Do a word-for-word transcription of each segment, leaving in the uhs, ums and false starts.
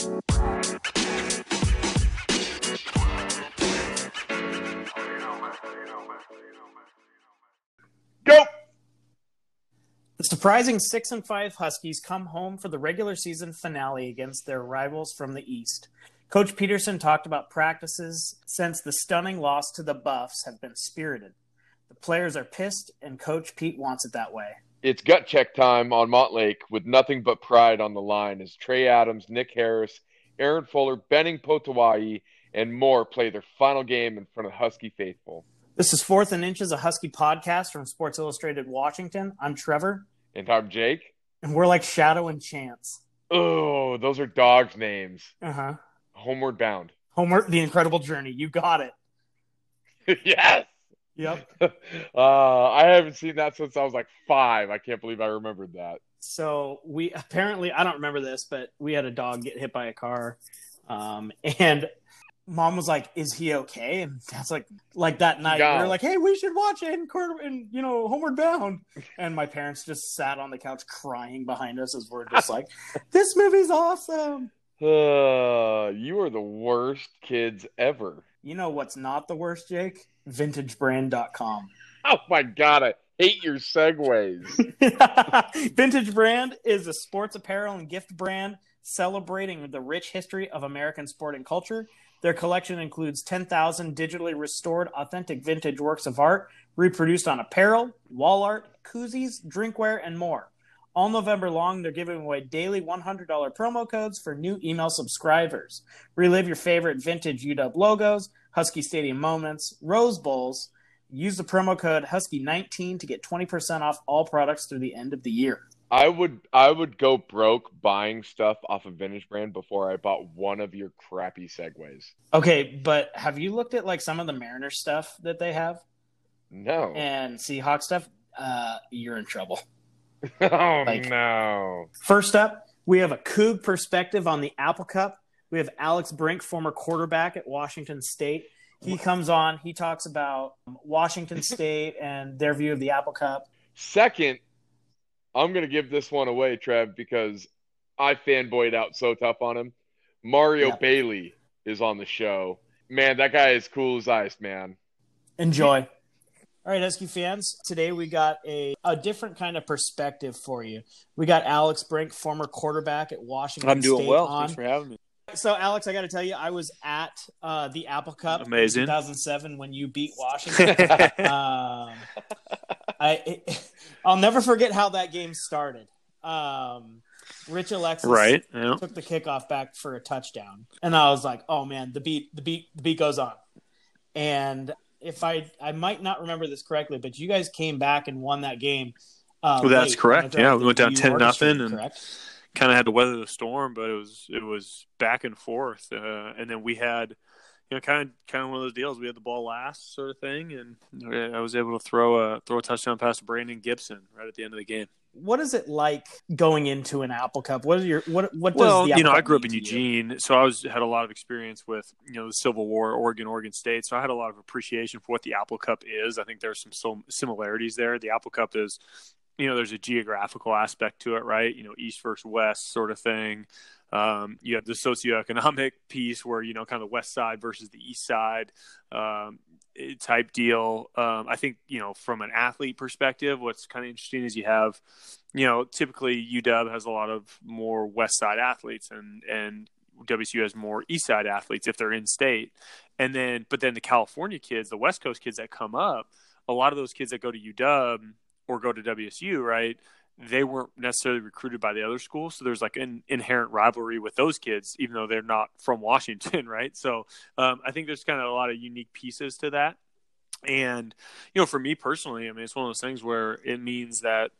Go! The surprising six and five Huskies come home for the regular season finale against their rivals from the East. Coach Peterson talked about practices since the stunning loss to the Buffs have been spirited. The players are pissed, and Coach Pete wants it that way. It's gut check time on Montlake with nothing but pride on the line as Trey Adams, Nick Harris, Aaron Fuller, Benning Potawai, and more play their final game in front of Husky faithful. This is Fourth and Inches, a Husky podcast from Sports Illustrated Washington. I'm Trevor. And I'm Jake. And we're like Shadow and Chance. Oh, those are dogs' names. Uh-huh. Homeward Bound. Homeward, the incredible journey. You got it. Yes. Yep. Uh, I haven't seen that since I was like five. I can't believe I remembered that. So we apparently, I don't remember this, but we had a dog get hit by a car. Um, and mom was like, is he okay? And that's like, like that night, God. We were like, hey, we should watch it in, in, you know, Homeward Bound. And my parents just sat on the couch crying behind us as we're just like, this movie's awesome. Uh, you are the worst kids ever. You know what's not the worst, Jake? Vintage Brand dot com. Oh my God, I hate your segues. Vintage Brand is a sports apparel and gift brand celebrating the rich history of American sport and culture. Their collection includes ten thousand digitally restored authentic vintage works of art reproduced on apparel, wall art, koozies, drinkware, and more. All November long, they're giving away daily one hundred dollars promo codes for new email subscribers. Relive your favorite vintage U W logos, Husky Stadium moments, Rose Bowls. Use the promo code Husky nineteen to get twenty percent off all products through the end of the year. I would I would go broke buying stuff off of Vintage Brand before I bought one of your crappy segues. Okay, but have you looked at like some of the Mariner stuff that they have? No. And Seahawk stuff? Uh, you're in trouble. Oh, like, no. First up, we have a Coug perspective on the Apple Cup. We have Alex Brink, former quarterback at Washington State. He comes on. He talks about Washington State and their view of the Apple Cup. Second, I'm going to give this one away, Trev, because I fanboyed out so tough on him. Mario yeah. Bailey is on the show. Man, that guy is cool as ice, man. Enjoy. All right, Husky fans, today we got a, a different kind of perspective for you. We got Alex Brink, former quarterback at Washington State. I'm doing State well. On. Thanks for having me. So, Alex, I got to tell you, I was at uh, the Apple Cup Amazing. in two thousand seven when you beat Washington. um, I, it, I'll never forget how that game started. Um, Rich Alexis right, yeah. took the kickoff back for a touchdown. And I was like, oh, man, the beat, the beat, the beat goes on. And if I I might not remember this correctly, but you guys came back and won that game. Uh, well, that's correct. Yeah, we went down ten nothing and kind of had to weather the storm, but it was it was back and forth. Uh, and then we had, you know, kind of kind of one of those deals. We had the ball last sort of thing, and I was able to throw a throw a touchdown pass to Brandon Gibson right at the end of the game. What is it like going into an Apple Cup? What is your what? What does well, the Apple you know? Cup I grew up in Eugene, you? so I was had a lot of experience with you know the Civil War, Oregon, Oregon State. So I had a lot of appreciation for what the Apple Cup is. I think there's some similarities there. The Apple Cup is, you know, there's a geographical aspect to it, right? You know, East versus West sort of thing. Um, you have the socioeconomic piece where, you know, kind of the West side versus the East side um, type deal. Um, I think, you know, from an athlete perspective, what's kind of interesting is you have, you know, typically U W has a lot of more West side athletes and, and W S U has more East side athletes if they're in state. And then, but then the California kids, the West Coast kids that come up, a lot of those kids that go to U W or go to W S U, right? They weren't necessarily recruited by the other schools. So there's like an inherent rivalry with those kids, even though they're not from Washington. Right. So um, I think there's kind of a lot of unique pieces to that. And, you know, for me personally, I mean, it's one of those things where it means that,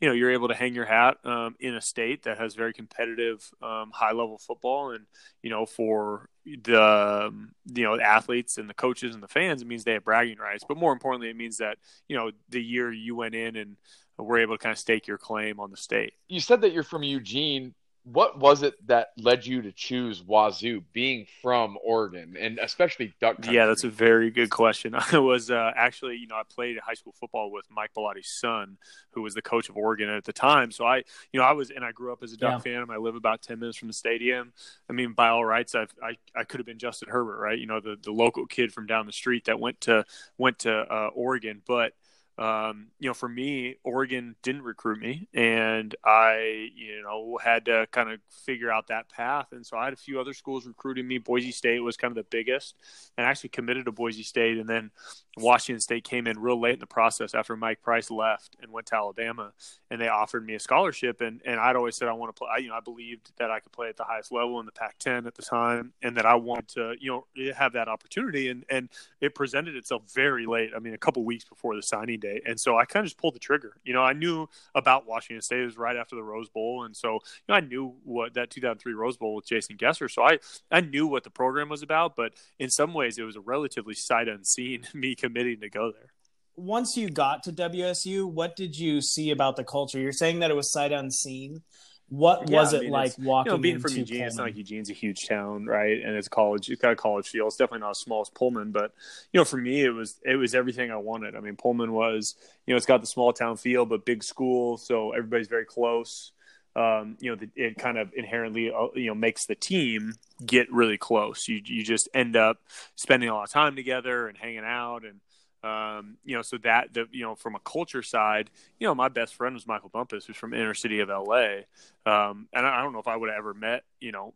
you know, you're able to hang your hat um, in a state that has very competitive um, high level football. And, you know, for the, you know, the athletes and the coaches and the fans, it means they have bragging rights, but more importantly, it means that, you know, the year you went in and, we're able to kind of stake your claim on the state. You said that you're from Eugene. what was it that led you to choose Wazoo, being from Oregon, and especially Duck Country? Yeah, that's a very good question. I was uh, actually, you know, I played high school football with Mike Bilotti's son, who was the coach of Oregon at the time. So I, you know, I was, and I grew up as a Duck yeah. fan, and I live about ten minutes from the stadium. I mean, by all rights, I've, I I could have been Justin Herbert, right? You know, the, the local kid from down the street that went to went to uh, Oregon, but. Um, you know, for me, Oregon didn't recruit me, and I, you know, had to kind of figure out that path. And so I had a few other schools recruiting me. Boise State was kind of the biggest, and I actually committed to Boise State. And then Washington State came in real late in the process after Mike Price left and went to Alabama, and they offered me a scholarship. And, and I'd always said, I want to play, I, you know, I believed that I could play at the highest level in the Pac ten at the time, and that I wanted to, you know, have that opportunity. And, and it presented itself very late. I mean, a couple weeks before the signing day. And so I kind of just pulled the trigger. You know, I knew about Washington State. It was right after the Rose Bowl. And so, you know, I knew what that two thousand three Rose Bowl with Jason Gesser. So I, I knew what the program was about. But in some ways, it was a relatively sight unseen me committing to go there. Once you got to W S U, what did you see about the culture? You're saying that it was sight unseen. What yeah, was it I mean, like walking you know, being into from Eugene? Pullman. It's not like Eugene's a huge town, right? And it's college. It's got a college feel. It's definitely not as small as Pullman, but you know, for me, it was it was everything I wanted. I mean, Pullman was, you know, it's got the small town feel, but big school, so everybody's very close. Um, you know, the, it kind of inherently, you know, makes the team get really close. You you just end up spending a lot of time together and hanging out and. Um, you know, so that, the, you know, from a culture side, you know, my best friend was Michael Bumpus, who's from inner city of L A. Um, and I, I don't know if I would have ever met, you know,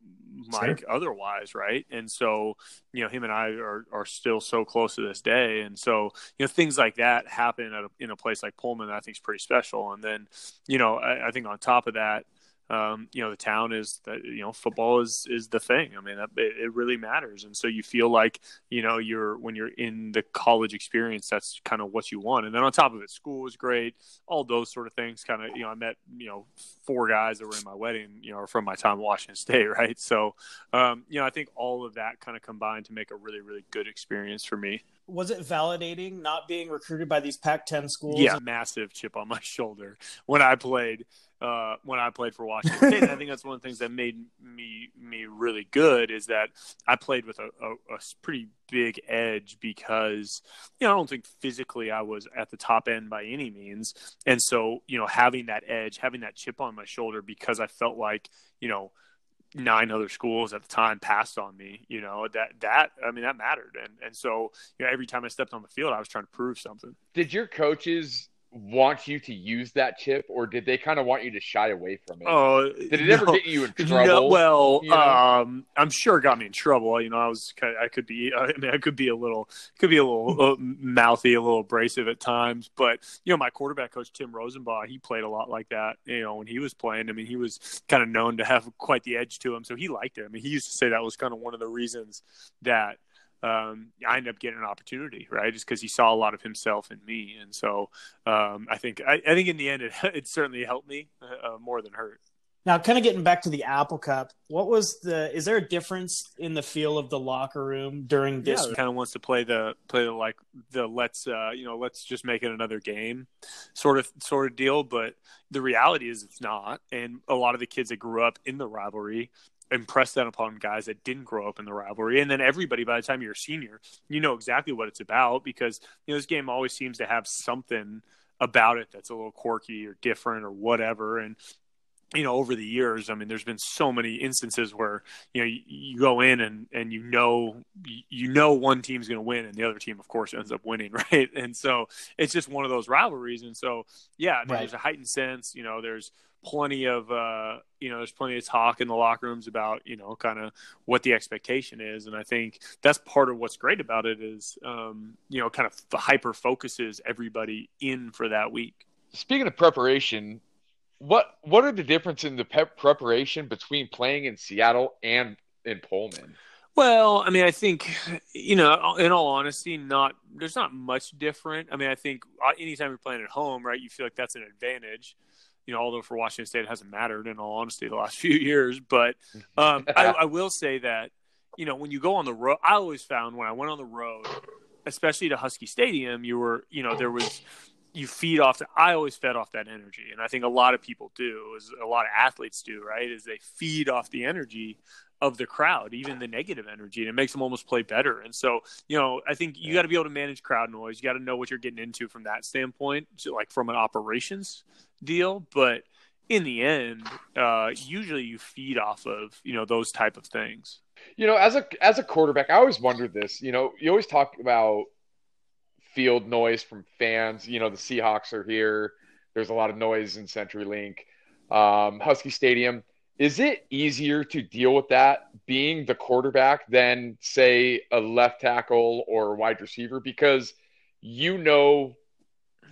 Mike sure. otherwise. Right. And so, you know, him and I are, are still so close to this day. And so, you know, things like that happen at a, in a place like Pullman, that I think is pretty special. And then, you know, I, I think on top of that, Um, you know, the town is, the, you know, football is, is the thing. I mean, that, it, it really matters. And so you feel like, you know, you're, when you're in the college experience, that's kind of what you want. And then on top of it, school was great. All those sort of things kind of, you know, I met, you know, four guys that were in my wedding, you know, are from my time at Washington State. Right. So, um, you know, I think all of that kind of combined to make a really, really good experience for me. Was it validating not being recruited by these Pac ten schools? Yeah, massive chip on my shoulder when I played uh, when I played for Washington State. I think that's one of the things that made me me really good is that I played with a, a, a pretty big edge because, you know, I don't think physically I was at the top end by any means. And so, you know, having that edge, having that chip on my shoulder because I felt like, you know, nine other schools at the time passed on me, you know, that, that, I mean, that mattered. And, and so, you know, every time I stepped on the field, I was trying to prove something. Did your coaches want you to use that chip, or did they kind of want you to shy away from it? Oh, did it no, ever get you in trouble? No, well, you know? um, I'm sure it got me in trouble. You know, I was, I could be, I mean, I could be a little, could be a little mouthy, a little abrasive at times, but you know, my quarterback coach, Tim Rosenbach, he played a lot like that, you know, when he was playing. I mean, he was kind of known to have quite the edge to him. So he liked it. I mean, he used to say that was kind of one of the reasons that, Um, I ended up getting an opportunity, right? Just because he saw a lot of himself in me. And so um, I think I, I think in the end, it, it certainly helped me uh, more than hurt. Now, kind of getting back to the Apple Cup, what was the? Is there a difference in the feel of the locker room during this? Yeah, kind of wants to play the play the like the let's uh, you know let's just make it another game, sort of sort of deal. But the reality is it's not. And a lot of the kids that grew up in the rivalry impress that upon guys that didn't grow up in the rivalry. And then everybody, by the time you're a senior, you know exactly what it's about, because you know this game always seems to have something about it that's a little quirky or different or whatever. And you know, over the years, I mean, there's been so many instances where, you know, you, you go in and, and, you know, you know, one team's going to win and the other team, of course, ends up winning. Right. And so it's just one of those rivalries. And so, yeah, I mean, right. There's a heightened sense, you know, there's plenty of, uh, you know, there's plenty of talk in the locker rooms about, you know, kind of what the expectation is. And I think that's part of what's great about it is, um, you know, kind of hyper focuses everybody in for that week. Speaking of preparation, What what are the difference in the pep preparation between playing in Seattle and in Pullman? Well, I mean, I think, you know, in all honesty, not there's not much different. I mean, I think anytime you're playing at home, right, you feel like that's an advantage. You know, although for Washington State it hasn't mattered in all honesty the last few years. But um, I, I will say that, you know, when you go on the road, I always found when I went on the road, especially to Husky Stadium, you were, you know, there was – you feed off the, I always fed off that energy. And I think a lot of people do, is a lot of athletes do, right? Is they feed off the energy of the crowd, even the negative energy, and it makes them almost play better. And so, you know, I think you got to be able to manage crowd noise. You got to know what you're getting into from that standpoint, like from an operations deal. But in the end, uh, usually you feed off of, you know, those type of things. You know, as a, as a quarterback, I always wondered this, you know, you always talk about field noise from fans. You know, the Seahawks are here. There's a lot of noise in CenturyLink, um, Husky Stadium. Is it easier to deal with that being the quarterback than, say, a left tackle or a wide receiver? Because you know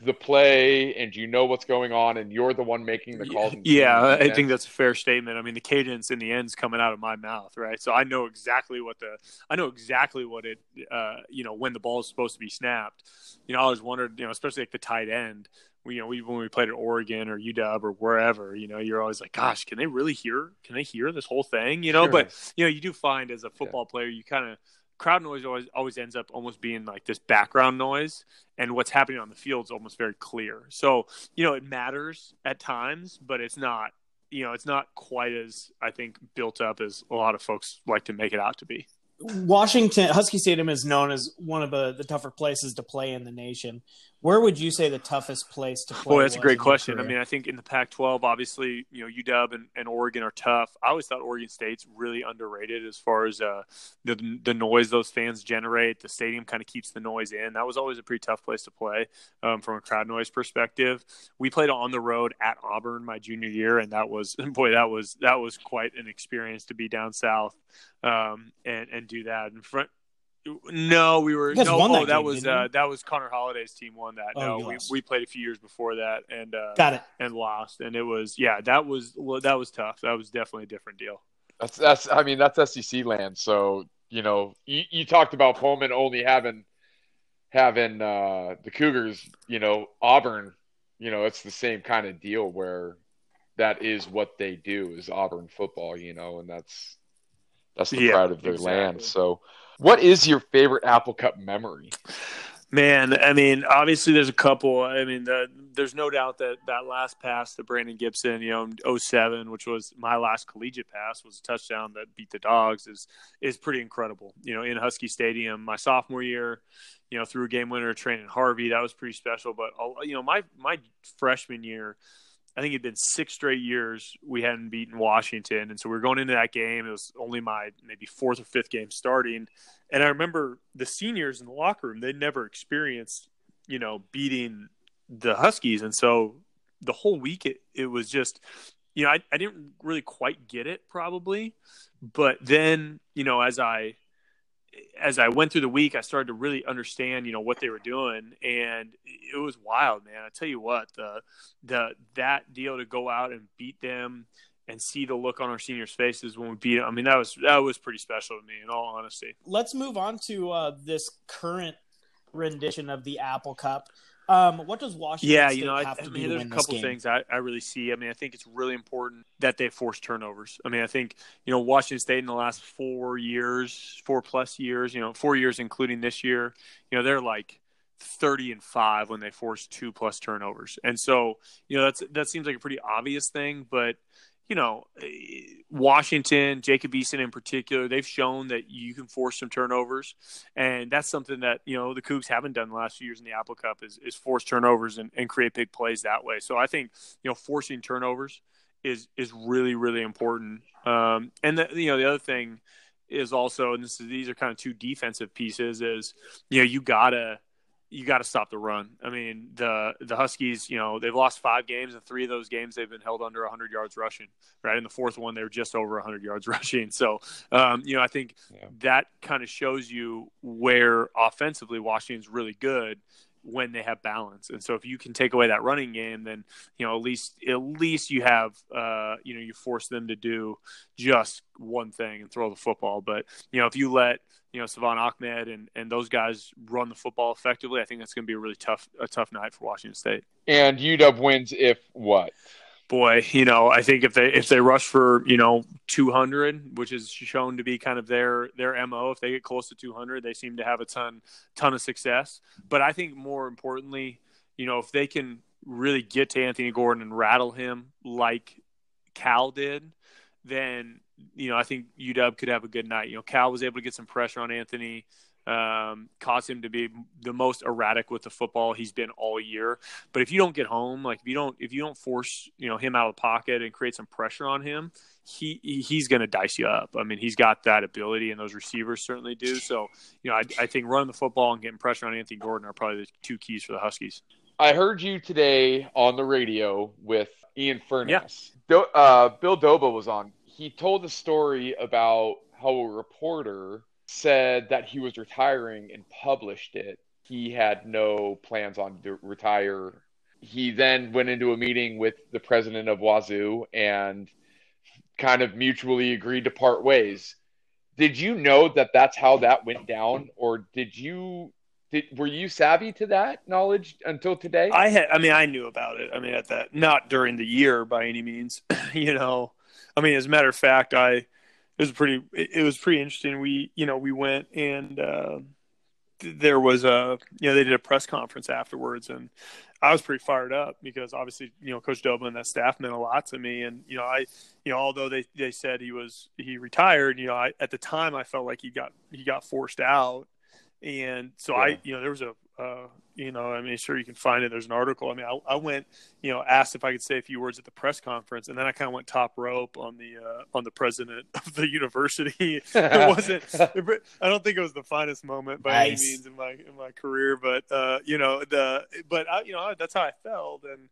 the play and you know what's going on and you're the one making the calls. Yeah, I think that's a fair statement. I mean, the cadence in the end's coming out of my mouth, right? So I know exactly what the – I know exactly what it uh, – you know, when the ball is supposed to be snapped. You know, I always wondered, you know, especially like the tight end. We, you know, we, when we played at Oregon or U W or wherever, you know, you're always like, gosh, can they really hear? Can they hear this whole thing? You know, sure. But, you know, you do find as a football yeah. player, you kind of – crowd noise always always ends up almost being like this background noise, and what's happening on the field is almost very clear. So, you know, it matters at times, but it's not, you know, it's not quite as, I think, built up as a lot of folks like to make it out to be. Washington Husky Stadium is known as one of the, the tougher places to play in the nation. Where would you say the toughest place to play? Well, that's a great question. I mean, I think in the Pac twelve, obviously, you know, U W and, and Oregon are tough. I always thought Oregon State's really underrated as far as uh, the the noise those fans generate. The stadium kind of keeps the noise in. That was always a pretty tough place to play um, from a crowd noise perspective. We played on the road at Auburn my junior year, and that was boy, that was that was quite an experience to be down south um, and and do that in front. No, we were no. That, oh, game, that was uh, that was Connor Holiday's team won that. Oh, no, we, we played a few years before that and uh, got it and lost. And it was yeah, that was that was tough. That was definitely a different deal. That's that's. I mean, that's S E C land. So you know, you, you talked about Pullman only having having uh, the Cougars. You know, Auburn. You know, it's the same kind of deal where that is what they do is Auburn football. You know, and that's that's the yeah, pride of their exactly. land. So. What is your favorite Apple Cup memory? Man, I mean, obviously there's a couple. I mean, the, there's no doubt that that last pass to Brandon Gibson, you know, in oh seven, which was my last collegiate pass, was a touchdown that beat the Dogs, is is pretty incredible. You know, in Husky Stadium, my sophomore year, you know, through a game winner, Trey and Harvey, that was pretty special. But, you know, my my freshman year, I think it'd been six straight years we hadn't beaten Washington. And so we were going into that game. It was only my maybe fourth or fifth game starting. And I remember the seniors in the locker room, they'd never experienced, you know, beating the Huskies. And so the whole week it, it was just, you know, I, I didn't really quite get it probably. But then, you know, as I, as I went through the week, I started to really understand, you know, what they were doing, and it was wild, man. I tell you what, the the that deal to go out and beat them and see the look on our seniors' faces when we beat them, I mean, that was that was pretty special to me, in all honesty. Let's move on to uh, this current rendition of the Apple Cup. Um, what does Washington yeah, you know, State have I, to I mean, do to win this game? There's a couple things I, I really see. I mean, I think it's really important that they force turnovers. I mean, I think, you know, Washington State in the last four years, four plus years, you know, four years including this year, you know, they're like thirty and five when they force two plus turnovers. And so, you know, that's that seems like a pretty obvious thing, but you know, Washington, Jacob Eason in particular, they've shown that you can force some turnovers. And that's something that, you know, the Cougs haven't done the last few years in the Apple Cup is, is force turnovers and, and create big plays that way. So I think, you know, forcing turnovers is is really, really important. Um, and, the, you know, the other thing is also, and this is, these are kind of two defensive pieces, is, you know, you got to – you got to stop the run. I mean, the the Huskies, you know, they've lost five games, and three of those games they've been held under one hundred yards rushing, right? In the fourth one, they were just over one hundred yards rushing. So, um, you know, I think yeah. that kind of shows you where offensively Washington's really good when they have balance. And so if you can take away that running game, then, you know, at least at least you have, uh, you know, you force them to do just one thing and throw the football. But, you know, if you let, you know, Savon Ahmed and, and those guys run the football effectively, I think that's going to be a really tough a tough night for Washington State. And U W wins if what? Boy, you know, I think if they if they rush for, you know, two hundred, which is shown to be kind of their their M O, if they get close to two hundred, they seem to have a ton ton of success. But I think more importantly, you know, if they can really get to Anthony Gordon and rattle him like Cal did, then, you know, I think U W could have a good night. You know, Cal was able to get some pressure on Anthony, um, caused him to be the most erratic with the football he's been all year. But if you don't get home, like if you don't, if you don't force, you know, him out of the pocket and create some pressure on him, he he's going to dice you up. I mean, he's got that ability, and those receivers certainly do. So, you know, I, I think running the football and getting pressure on Anthony Gordon are probably the two keys for the Huskies. I heard you today on the radio with Ian Furness. Yeah. Do, uh, Bill Dobo was on. He told a story about how a reporter said that he was retiring and published it. He had no plans on to retire. He then went into a meeting with the president of Wazoo and kind of mutually agreed to part ways. Did you know that that's how that went down, or did you... Did, were you savvy to that knowledge until today? I had, I mean, I knew about it. I mean, at that, not during the year by any means, you know, I mean, as a matter of fact, I, it was pretty, it was pretty interesting. We, you know, we went and uh, there was a, you know, they did a press conference afterwards, and I was pretty fired up because obviously, you know, Coach Dobo and that staff meant a lot to me. And, you know, I, you know, although they, they said he was, he retired, you know, I, at the time I felt like he got, he got forced out. And so yeah. I, you know, there was a, uh, you know, I mean, sure, you can find it. There's an article. I mean, I, I went, you know, asked if I could say a few words at the press conference, and then I kind of went top rope on the, uh, on the president of the university. It wasn't, it, I don't think it was the finest moment by nice. any means in my, in my career, but, uh, you know, the, but I, you know, that's how I felt. And,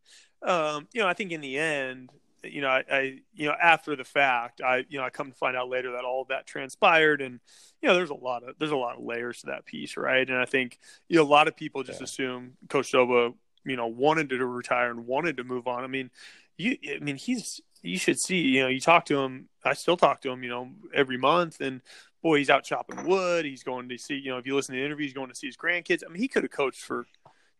um, you know, I think in the end, you know, I, I, you know, after the fact, I, you know, I come to find out later that all of that transpired, and, you know, there's a lot of, there's a lot of layers to that piece. Right. And I think, you know, a lot of people just yeah. assume Coach Dobo, you know, wanted to retire and wanted to move on. I mean, you, I mean, he's, you should see, you know, you talk to him, I still talk to him, you know, every month, and boy, he's out chopping wood. He's going to see, you know, if you listen to the interview, he's going to see his grandkids. I mean, he could have coached for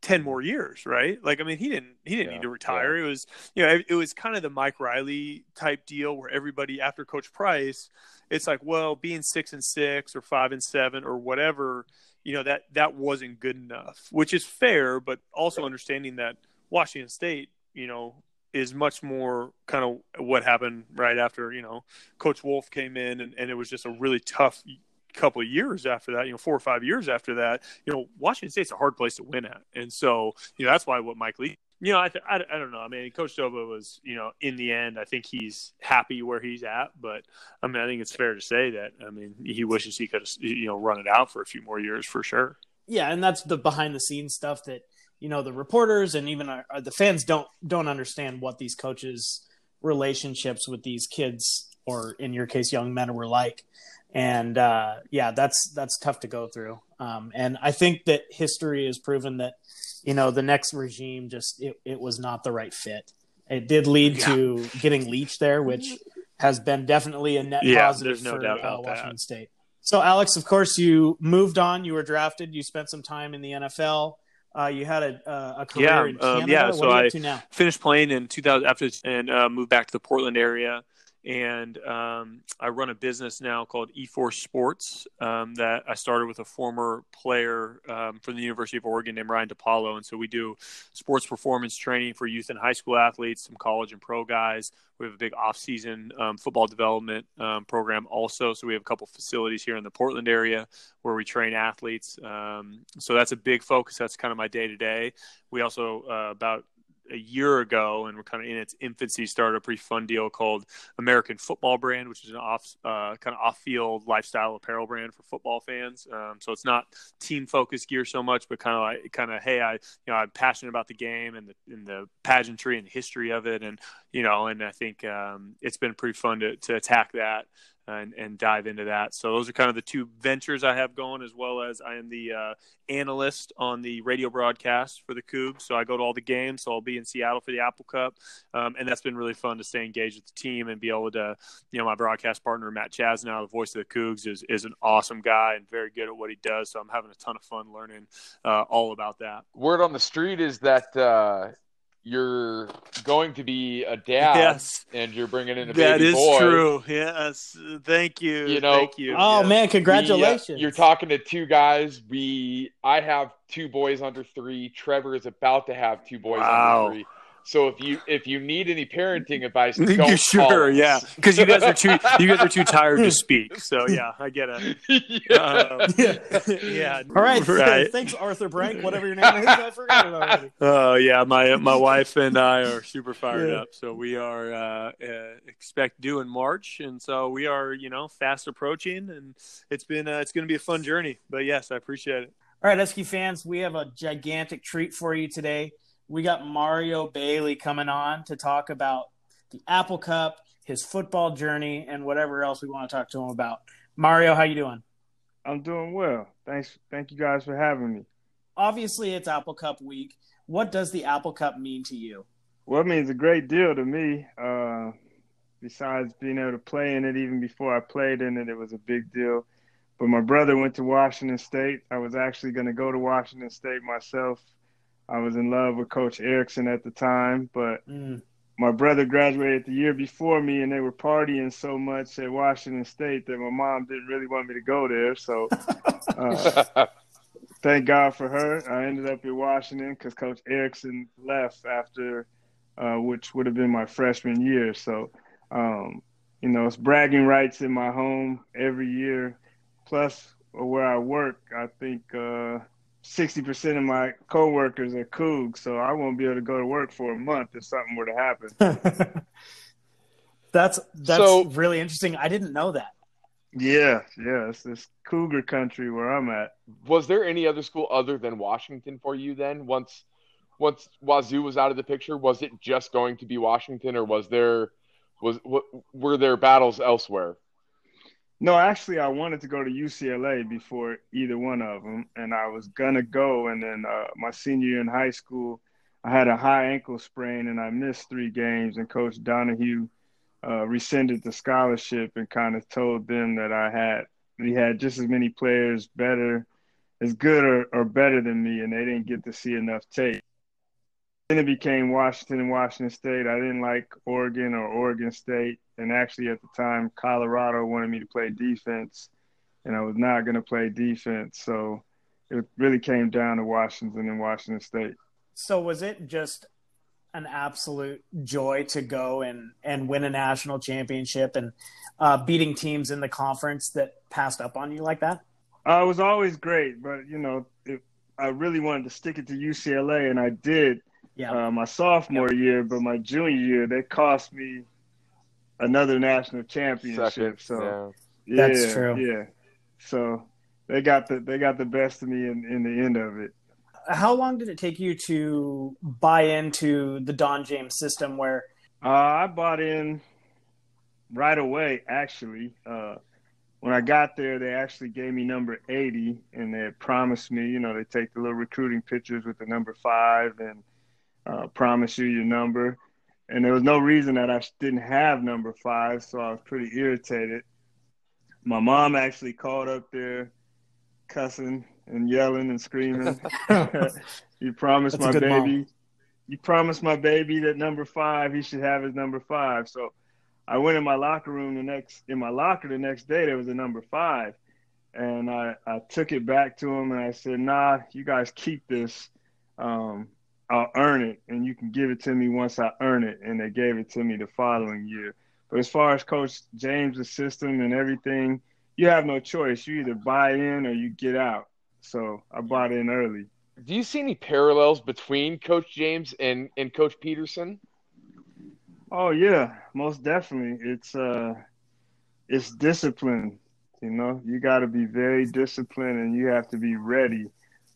ten more years, right? Like, I mean, he didn't, he didn't yeah, need to retire. Yeah. It was, you know, it, it was kind of the Mike Riley type deal where everybody after Coach Price, it's like, well, being six and six or five and seven or whatever, you know, that, that wasn't good enough, which is fair, but also right. understanding that Washington State, you know, is much more kind of what happened right after, you know, Coach Wolf came in, and, and it was just a really tough couple of years after that, you know, four or five years after that, you know, Washington State's a hard place to win at. And so, you know, that's why what Mike Lee, you know, I, th- I, I don't know. I mean, Coach Dobo was, you know, in the end, I think he's happy where he's at, but I mean, I think it's fair to say that, I mean, he wishes he could, you know, run it out for a few more years for sure. Yeah. And that's the behind the scenes stuff that, you know, the reporters and even our, the fans don't, don't understand what these coaches' relationships with these kids, or in your case, young men, were like. And, uh, yeah, that's, that's tough to go through. Um, and I think that history has proven that, you know, the next regime just, it, it was not the right fit. It did lead yeah. to getting Leach there, which has been definitely a net yeah, positive no for doubt about uh, Washington that. State. So Alex, of course you moved on, you were drafted, you spent some time in the N F L. Uh, you had a, a career yeah, in Canada. Um, yeah, what so are you up to now? I finished playing in two thousand after, and, uh, moved back to the Portland area. And um, I run a business now called E-Force Sports um, that I started with a former player um, from the University of Oregon named Ryan DiPaolo. And so we do sports performance training for youth and high school athletes, some college and pro guys. We have a big off-season um, football development um, program also. So we have a couple facilities here in the Portland area where we train athletes. Um, so that's a big focus. That's kind of my day-to-day. We also uh, about – a year ago, and we're kind of in its infancy, started a pretty fun deal called American Football Brand, which is an off uh, kind of off-field lifestyle apparel brand for football fans. Um, so it's not team-focused gear so much, but kind of like, kind of, hey, I, you know, I'm passionate about the game and the, and the pageantry and the history of it, and you know, and I think um, it's been pretty fun to to attack that. And, and dive into that. So those are kind of the two ventures I have going, as well as I am the uh, analyst on the radio broadcast for the Cougs. So I go to all the games. So I'll be in Seattle for the Apple Cup. Um, and that's been really fun to stay engaged with the team and be able to, you know, my broadcast partner, Matt Chasnow, the voice of the Cougs, is, is an awesome guy and very good at what he does. So I'm having a ton of fun learning uh, all about that. Word on the street is that uh, you're going to be a dad, yes, and you're bringing in a that baby boy. That is true. Yes. Thank you. You know, Thank you. Oh, yes. man, congratulations. We, uh, you're talking to two guys. We, I have two boys under three. Trevor is about to have two boys wow. under three. So if you if you need any parenting advice, don't call sure, us. yeah, because you guys are too you guys are too tired to speak. So yeah, I get it. yeah. Uh, yeah. yeah. All right. right. So, thanks, Arthur Brink. Whatever your name is, I forgot it already. Oh uh, yeah, my my wife and I are super fired yeah. up. So we are uh, uh, expect due in March, and so we are you know fast approaching, and it's been uh, it's going to be a fun journey. But yes, I appreciate it. All right, Husky fans, we have a gigantic treat for you today. We got Mario Bailey coming on to talk about the Apple Cup, his football journey, and whatever else we want to talk to him about. Mario, how you doing? I'm doing well. Thanks. Thank you guys for having me. Obviously, it's Apple Cup week. What does the Apple Cup mean to you? Well, it means a great deal to me. Uh, besides being able to play in it, even before I played in it, it was a big deal. But my brother went to Washington State. I was actually going to go to Washington State myself. I was in love with Coach Erickson at the time, but mm. my brother graduated the year before me, and they were partying so much at Washington State that my mom didn't really want me to go there. So uh, thank God for her. I ended up in Washington because Coach Erickson left after, uh, which would have been my freshman year. So, um, you know, it's bragging rights in my home every year. Plus where I work, I think uh, – sixty percent of my coworkers are Cougs, so I won't be able to go to work for a month if something were to happen. that's that's so, really interesting. I didn't know that. Yeah, yeah, it's this Cougar country where I'm at. Was there any other school other than Washington for you then? Once once Wazoo was out of the picture, was it just going to be Washington, or was there was were there battles elsewhere? No, actually, I wanted to go to U C L A before either one of them, and I was going to go. And then uh, my senior year in high school, I had a high ankle sprain, and I missed three games, and Coach Donahue uh, rescinded the scholarship and kind of told them that I had – he had just as many players better – as good or, or better than me, and they didn't get to see enough tape. Then it became Washington and Washington State. I didn't like Oregon or Oregon State. And actually, at the time, Colorado wanted me to play defense, and I was not going to play defense. So it really came down to Washington and Washington State. So was it just an absolute joy to go and, and win a national championship and uh, beating teams in the conference that passed up on you like that? Uh, it was always great, but, you know, it, I really wanted to stick it to U C L A, and I did yeah. uh, my sophomore yeah. year, but my junior year, they cost me – another national championship. Second, so yeah. Yeah, that's true. Yeah. So they got the they got the best of me in, in the end of it. How long did it take you to buy into the Don James system where uh, I bought in right away actually. Uh, when I got there they actually gave me number eighty and they had promised me, you know, they take the little recruiting pictures with the number five and uh, promise you your number. And there was no reason that I didn't have number five, so I was pretty irritated. My mom actually called up there cussing and yelling and screaming. You promised That's my baby. Mom. You promised my baby that number five, he should have his number five. So I went in my locker room the next in my locker the next day there was a number five. And I, I took it back to him and I said, nah, you guys keep this. Um I'll earn it, and you can give it to me once I earn it. And they gave it to me the following year. But as far as Coach James' system and everything, you have no choice. You either buy in or you get out. So I bought in early. Do you see any parallels between Coach James and, and Coach Peterson? Oh, yeah, most definitely. It's uh, it's discipline, you know. You got to be very disciplined, and you have to be ready.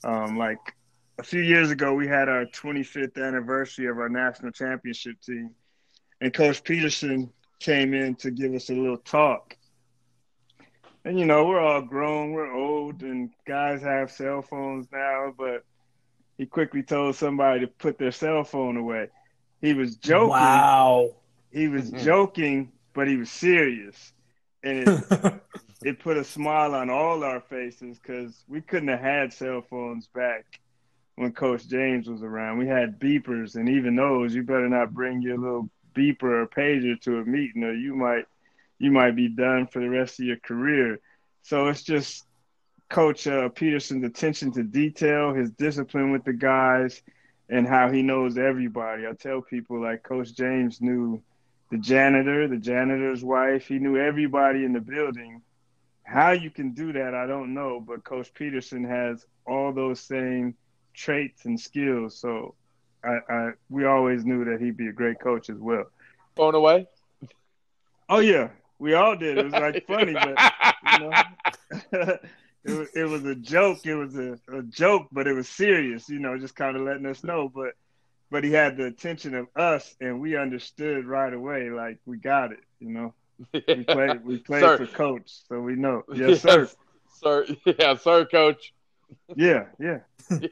Um, like – A few years ago, we had our twenty-fifth anniversary of our national championship team, and Coach Peterson came in to give us a little talk. And, you know, we're all grown, we're old, and guys have cell phones now, but he quickly told somebody to put their cell phone away. He was joking. Wow. He was mm-hmm. joking, but he was serious. And it, it put a smile on all our faces because we couldn't have had cell phones back when Coach James was around. We had beepers, and even those, you better not bring your little beeper or pager to a meeting, or you might you might be done for the rest of your career. So it's just Coach uh, Peterson's attention to detail, his discipline with the guys, and how he knows everybody. I tell people, like, Coach James knew the janitor, the janitor's wife. He knew everybody in the building. How you can do that, I don't know, but Coach Peterson has all those same traits and skills. So I, I we always knew that he'd be a great coach as well. Blown away? Oh, yeah. We all did. It was, like, funny, but, you know, it, it was a joke. It was a, a joke, but it was serious, you know, just kind of letting us know. But but he had the attention of us, and we understood right away, like, we got it, you know. Yeah. We played, we played sir. for Coach, so we know. Yes, yes sir. Sir. Yeah, sir, Coach. Yeah, yeah. yeah.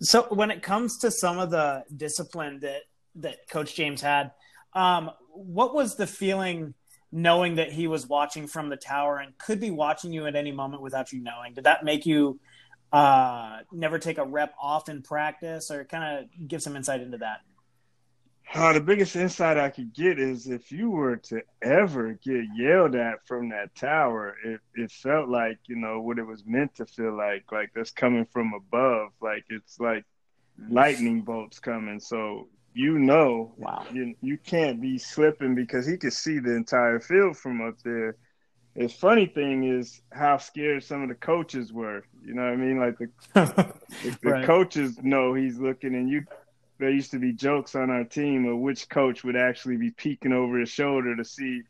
So when it comes to some of the discipline that, that Coach James had, um, what was the feeling knowing that he was watching from the tower and could be watching you at any moment without you knowing? Did that make you uh, never take a rep off in practice, or kind of give some insight into that? Uh, the biggest insight I could get is if you were to ever get yelled at from that tower, it, it felt like, you know, what it was meant to feel like, like that's coming from above. Like, it's like lightning bolts coming. So, you know, wow. you, you can't be slipping, because he could see the entire field from up there. The funny thing is how scared some of the coaches were. You know what I mean? Like, the, the, the right. coaches know he's looking, and you – there used to be jokes on our team of which coach would actually be peeking over his shoulder to see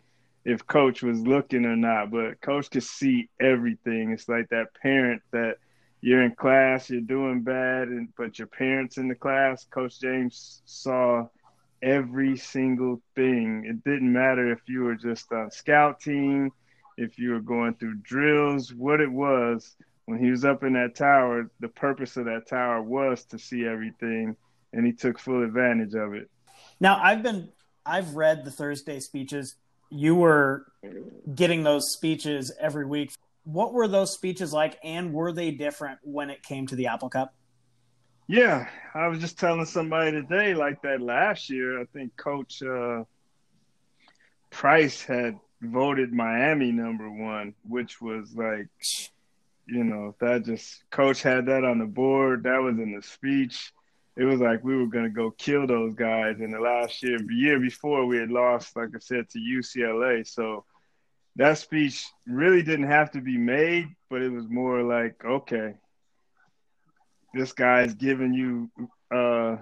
if Coach was looking or not. But Coach could see everything. It's like that parent that you're in class, you're doing bad, and but your parent's in the class. Coach James saw every single thing. It didn't matter if you were just on scout team, if you were going through drills, what it was. When he was up in that tower, the purpose of that tower was to see everything. And he took full advantage of it. Now, I've been, I've read the Thursday speeches. You were getting those speeches every week. What were those speeches like, and were they different when it came to the Apple Cup? Yeah, I was just telling somebody today, like, that last year, I think Coach uh, Price had voted Miami number one, which was like, you know, that just Coach had that on the board. That was in the speech. It was like we were going to go kill those guys. And the last year, year before, we had lost, like I said, to U C L A. So that speech really didn't have to be made, but it was more like, okay, this guy's giving you uh,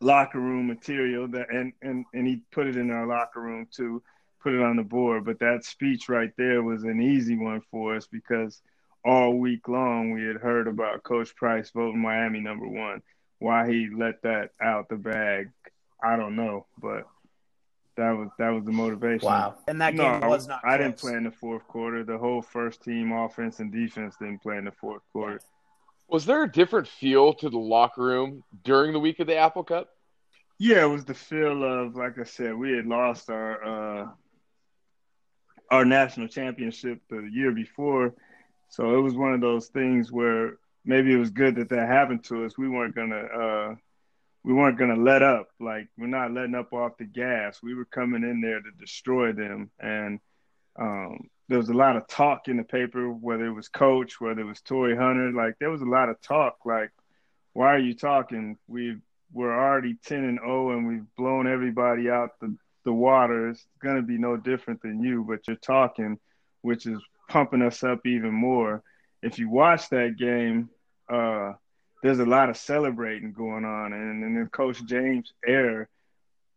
locker room material. That, and, and, and he put it in our locker room too, put it on the board. But that speech right there was an easy one for us, because all week long we had heard about Coach Price voting Miami number one. Why he let that out the bag, I don't know, but that was that was the motivation. Wow. And that game no, was not I close. Didn't play in the fourth quarter. The whole first team offense and defense didn't play in the fourth quarter. Was there a different feel to the locker room during the week of the Apple Cup? Yeah, it was the feel of, like I said, we had lost our uh, our national championship the year before. So it was one of those things where maybe it was good that that happened to us. We weren't going to uh, we weren't gonna let up. Like, we're not letting up off the gas. We were coming in there to destroy them. And um, there was a lot of talk in the paper, whether it was Coach, whether it was Torrey Hunter. Like, there was a lot of talk. Like, why are you talking? We we're already ten and oh, and we've blown everybody out the, the water. It's going to be no different than you, but you're talking, which is pumping us up even more. If you watch that game, uh, there's a lot of celebrating going on. And, and in Coach James' era,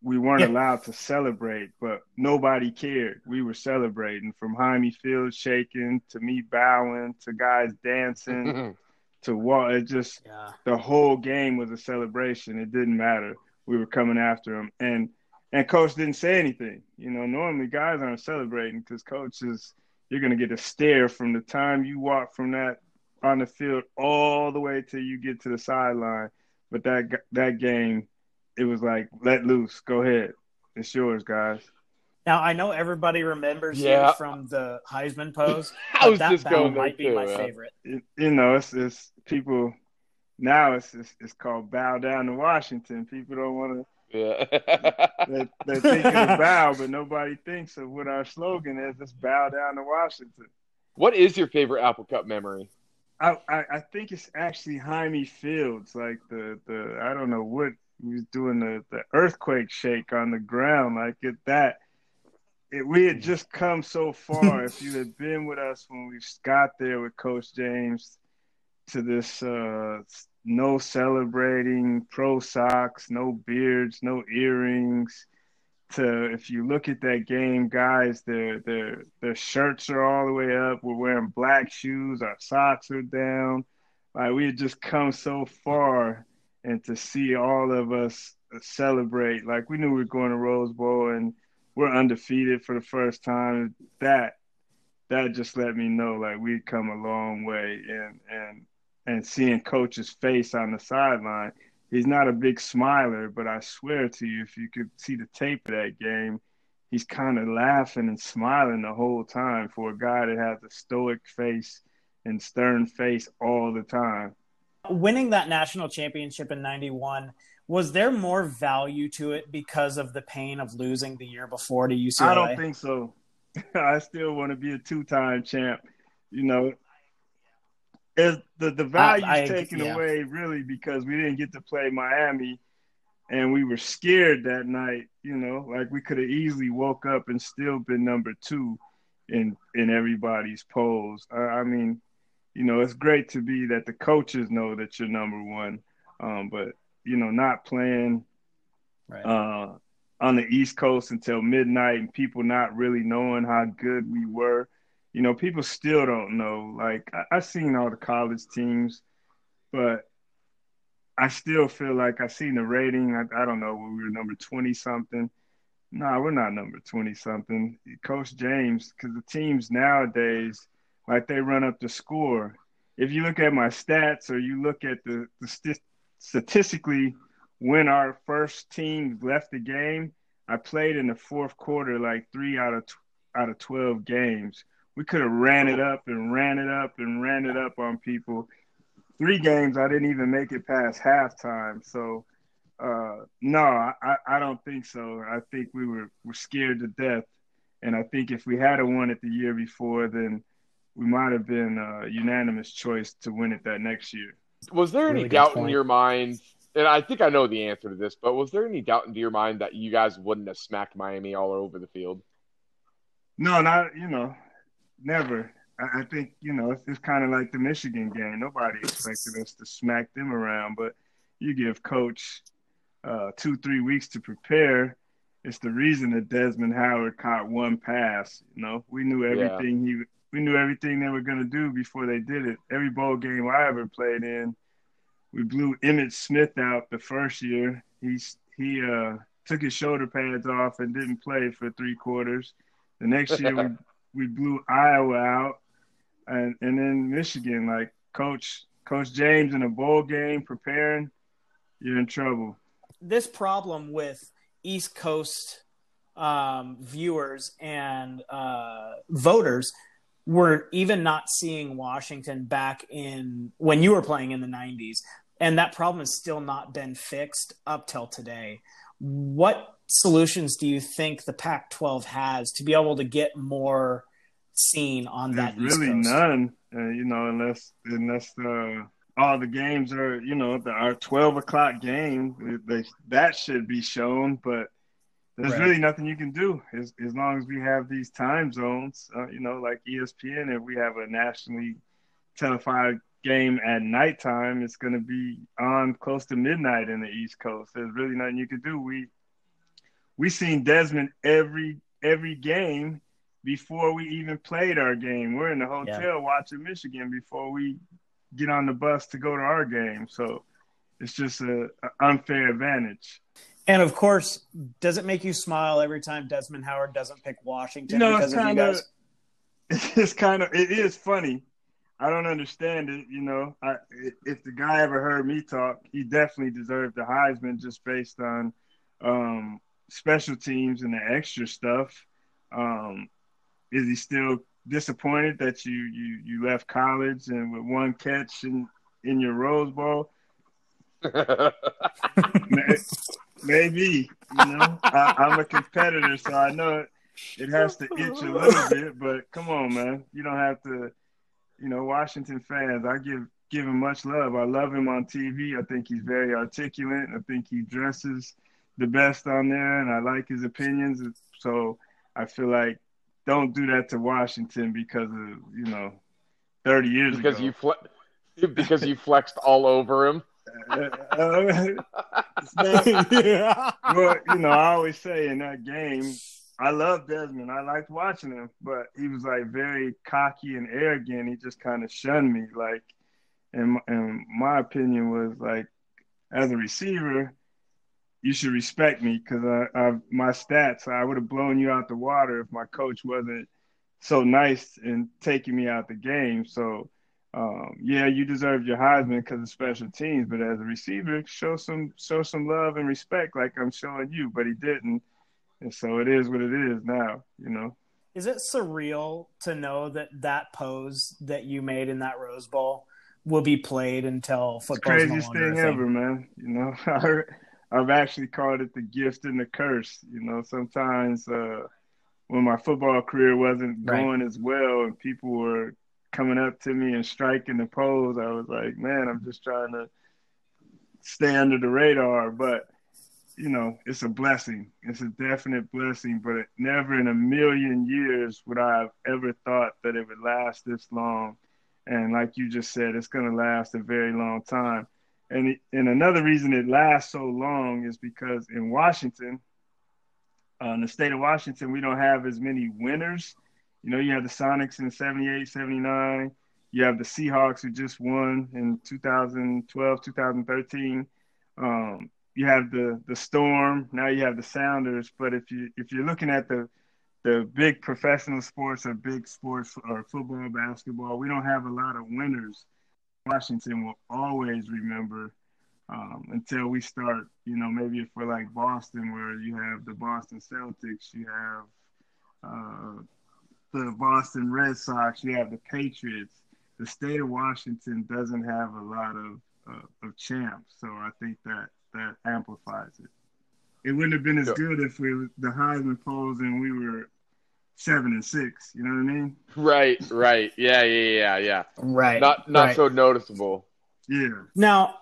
we weren't yeah. allowed to celebrate, but nobody cared. We were celebrating, from Jaime Fields shaking to me bowing to guys dancing to what. It just yeah. the whole game was a celebration. It didn't matter. We were coming after him. And, and Coach didn't say anything. You know, normally guys aren't celebrating because Coach is – you're going to get a stare from the time you walk from that on the field all the way till you get to the sideline. But that that game, it was like, let loose. Go ahead. It's yours, guys. Now, I know everybody remembers yeah. you from the Heisman pose. I was that just going might be too, my man. favorite. It, you know, it's, it's people Now it's it's, it's called Bow Down to Washington. People don't want to yeah. – they, they think of bow, but nobody thinks of what our slogan is. It's Bow Down to Washington. What is your favorite Apple Cup memory? I, I, I think it's actually Jaime Fields. Like the, the – I don't know what he was doing, the, the earthquake shake on the ground. Like at that – It, we had just come so far. If you had been with us when we got there with Coach James to this uh, no celebrating, pro socks, no beards, no earrings, to if you look at that game, guys, their, their, their shirts are all the way up. We're wearing black shoes. Our socks are down. Like we had just come so far, and to see all of us celebrate, like we knew we were going to Rose Bowl, and we're undefeated for the first time. That that just let me know, like, we'd come a long way. And and and seeing Coach's face on the sideline, he's not a big smiler, but I swear to you, if you could see the tape of that game, he's kind of laughing and smiling the whole time for a guy that has a stoic face and stern face all the time. Winning that national championship in ninety-one, was there more value to it because of the pain of losing the year before to U C L A? I don't think so. I still want to be a two-time champ. You know, the, the value's I, I, taken yeah. away really because we didn't get to play Miami, and we were scared that night, you know. Like, we could have easily woke up and still been number two in, in everybody's polls. I, I mean, you know, it's great to be that the coaches know that you're number one, um, but – you know, not playing right. uh, on the East Coast until midnight and people not really knowing how good we were. You know, people still don't know. Like, I, I've seen all the college teams, but I still feel like I've seen the rating. I, I don't know, when we were number twenty-something. No, nah, we're not number twenty-something. Coach James, because the teams nowadays, like, they run up the score. If you look at my stats or you look at the, the st- – statistically, when our first team left the game, I played in the fourth quarter like three out of out of twelve games. We could have ran it up and ran it up and ran it up on people. Three games, I didn't even make it past halftime. So, uh, no, I, I don't think so. I think we were, were scared to death. And I think if we had a won it the year before, then we might have been a unanimous choice to win it that next year. Was there really any doubt point. in your mind, and I think I know the answer to this, but was there any doubt in your mind that you guys wouldn't have smacked Miami all over the field? No, not, you know, never. I, I think, you know, it's, it's kind of like the Michigan game. Nobody expected us to smack them around, but you give Coach uh, two, three weeks to prepare. It's the reason that Desmond Howard caught one pass. You know, we knew everything yeah. he – We knew everything they were going to do before they did it. Every bowl game I ever played in, we blew Emmitt Smith out the first year. He, he uh, took his shoulder pads off and didn't play for three quarters. The next year we, we blew Iowa out, and, and then Michigan. Like, Coach, Coach James in a bowl game preparing, you're in trouble. This problem with East Coast um, viewers and uh, voters – we're even not seeing Washington back in when you were playing in the nineties. And that problem has still not been fixed up till today. What solutions do you think the Pac twelve has to be able to get more seen on that There's East really Coast? None, uh, you know, unless, unless uh, all the games are, you know, the, our twelve o'clock game, they, that should be shown, but There's right. really nothing you can do as, as long as we have these time zones, uh, you know, like E S P N. If we have a nationally televised game at nighttime, it's going to be on close to midnight in the East Coast. There's really nothing you can do. We we seen Desmond every every game before we even played our game. We're in the hotel yeah. watching Michigan before we get on the bus to go to our game. So it's just an unfair advantage. And, of course, does it make you smile every time Desmond Howard doesn't pick Washington no, because kinda, of you guys? It's kind of – it is funny. I don't understand it, you know. I, if the guy ever heard me talk, he definitely deserved the Heisman just based on um, special teams and the extra stuff. Um, is he still disappointed that you, you, you left college and with one catch in, in your Rose Bowl? Maybe. You know, I, I'm a competitor, so I know it, it has to itch a little bit. But come on, man, you don't have to. You know, Washington fans, I give give him much love. I love him on T V. I think he's very articulate. I think he dresses the best on there, and I like his opinions. So I feel like don't do that to Washington because of, you know, thirty years because ago. You fle- because you flexed all over him. uh, uh, it's not, yeah. Well, you know, I always say in that game, I love Desmond. I liked watching him, but he was like very cocky and arrogant. He just kind of shunned me. Like, and, and my opinion was like, as a receiver, you should respect me because I, I, my stats, I would have blown you out the water if my coach wasn't so nice and taking me out the game. So, Um, yeah, you deserve your Heisman because of special teams, but as a receiver, show some show some love and respect like I'm showing you, but he didn't. And so it is what it is now, you know. Is it surreal to know that that pose that you made in that Rose Bowl will be played until football is no longer a thing? Craziest thing ever, man. You know, I, I've actually called it the gift and the curse. You know, sometimes uh, when my football career wasn't going right as well and people were coming up to me and striking the pose, I was like, man, I'm just trying to stay under the radar. But, you know, it's a blessing. It's a definite blessing. But it, never in a million years would I have ever thought that it would last this long. And like you just said, it's going to last a very long time. And, and another reason it lasts so long is because in Washington, uh, in the state of Washington, we don't have as many winners. You know, you have the Sonics in seventy-eight, seventy-nine. You have the Seahawks who just won in two thousand twelve, two thousand thirteen. Um, you have the the Storm. Now you have the Sounders. But if you if you're looking at the the big professional sports or big sports or football, basketball, we don't have a lot of winners. Washington will always remember um, until we start. You know, maybe if we're like Boston, where you have the Boston Celtics, you have. Uh, The Boston Red Sox, you have the Patriots. The state of Washington doesn't have a lot of uh, of champs, so I think that that amplifies it. It wouldn't have been as good if we the Heisman polls and we were seven and six. You know what I mean? Right, right, yeah, yeah, yeah, yeah. Right, not not right. So noticeable. Yeah. Now,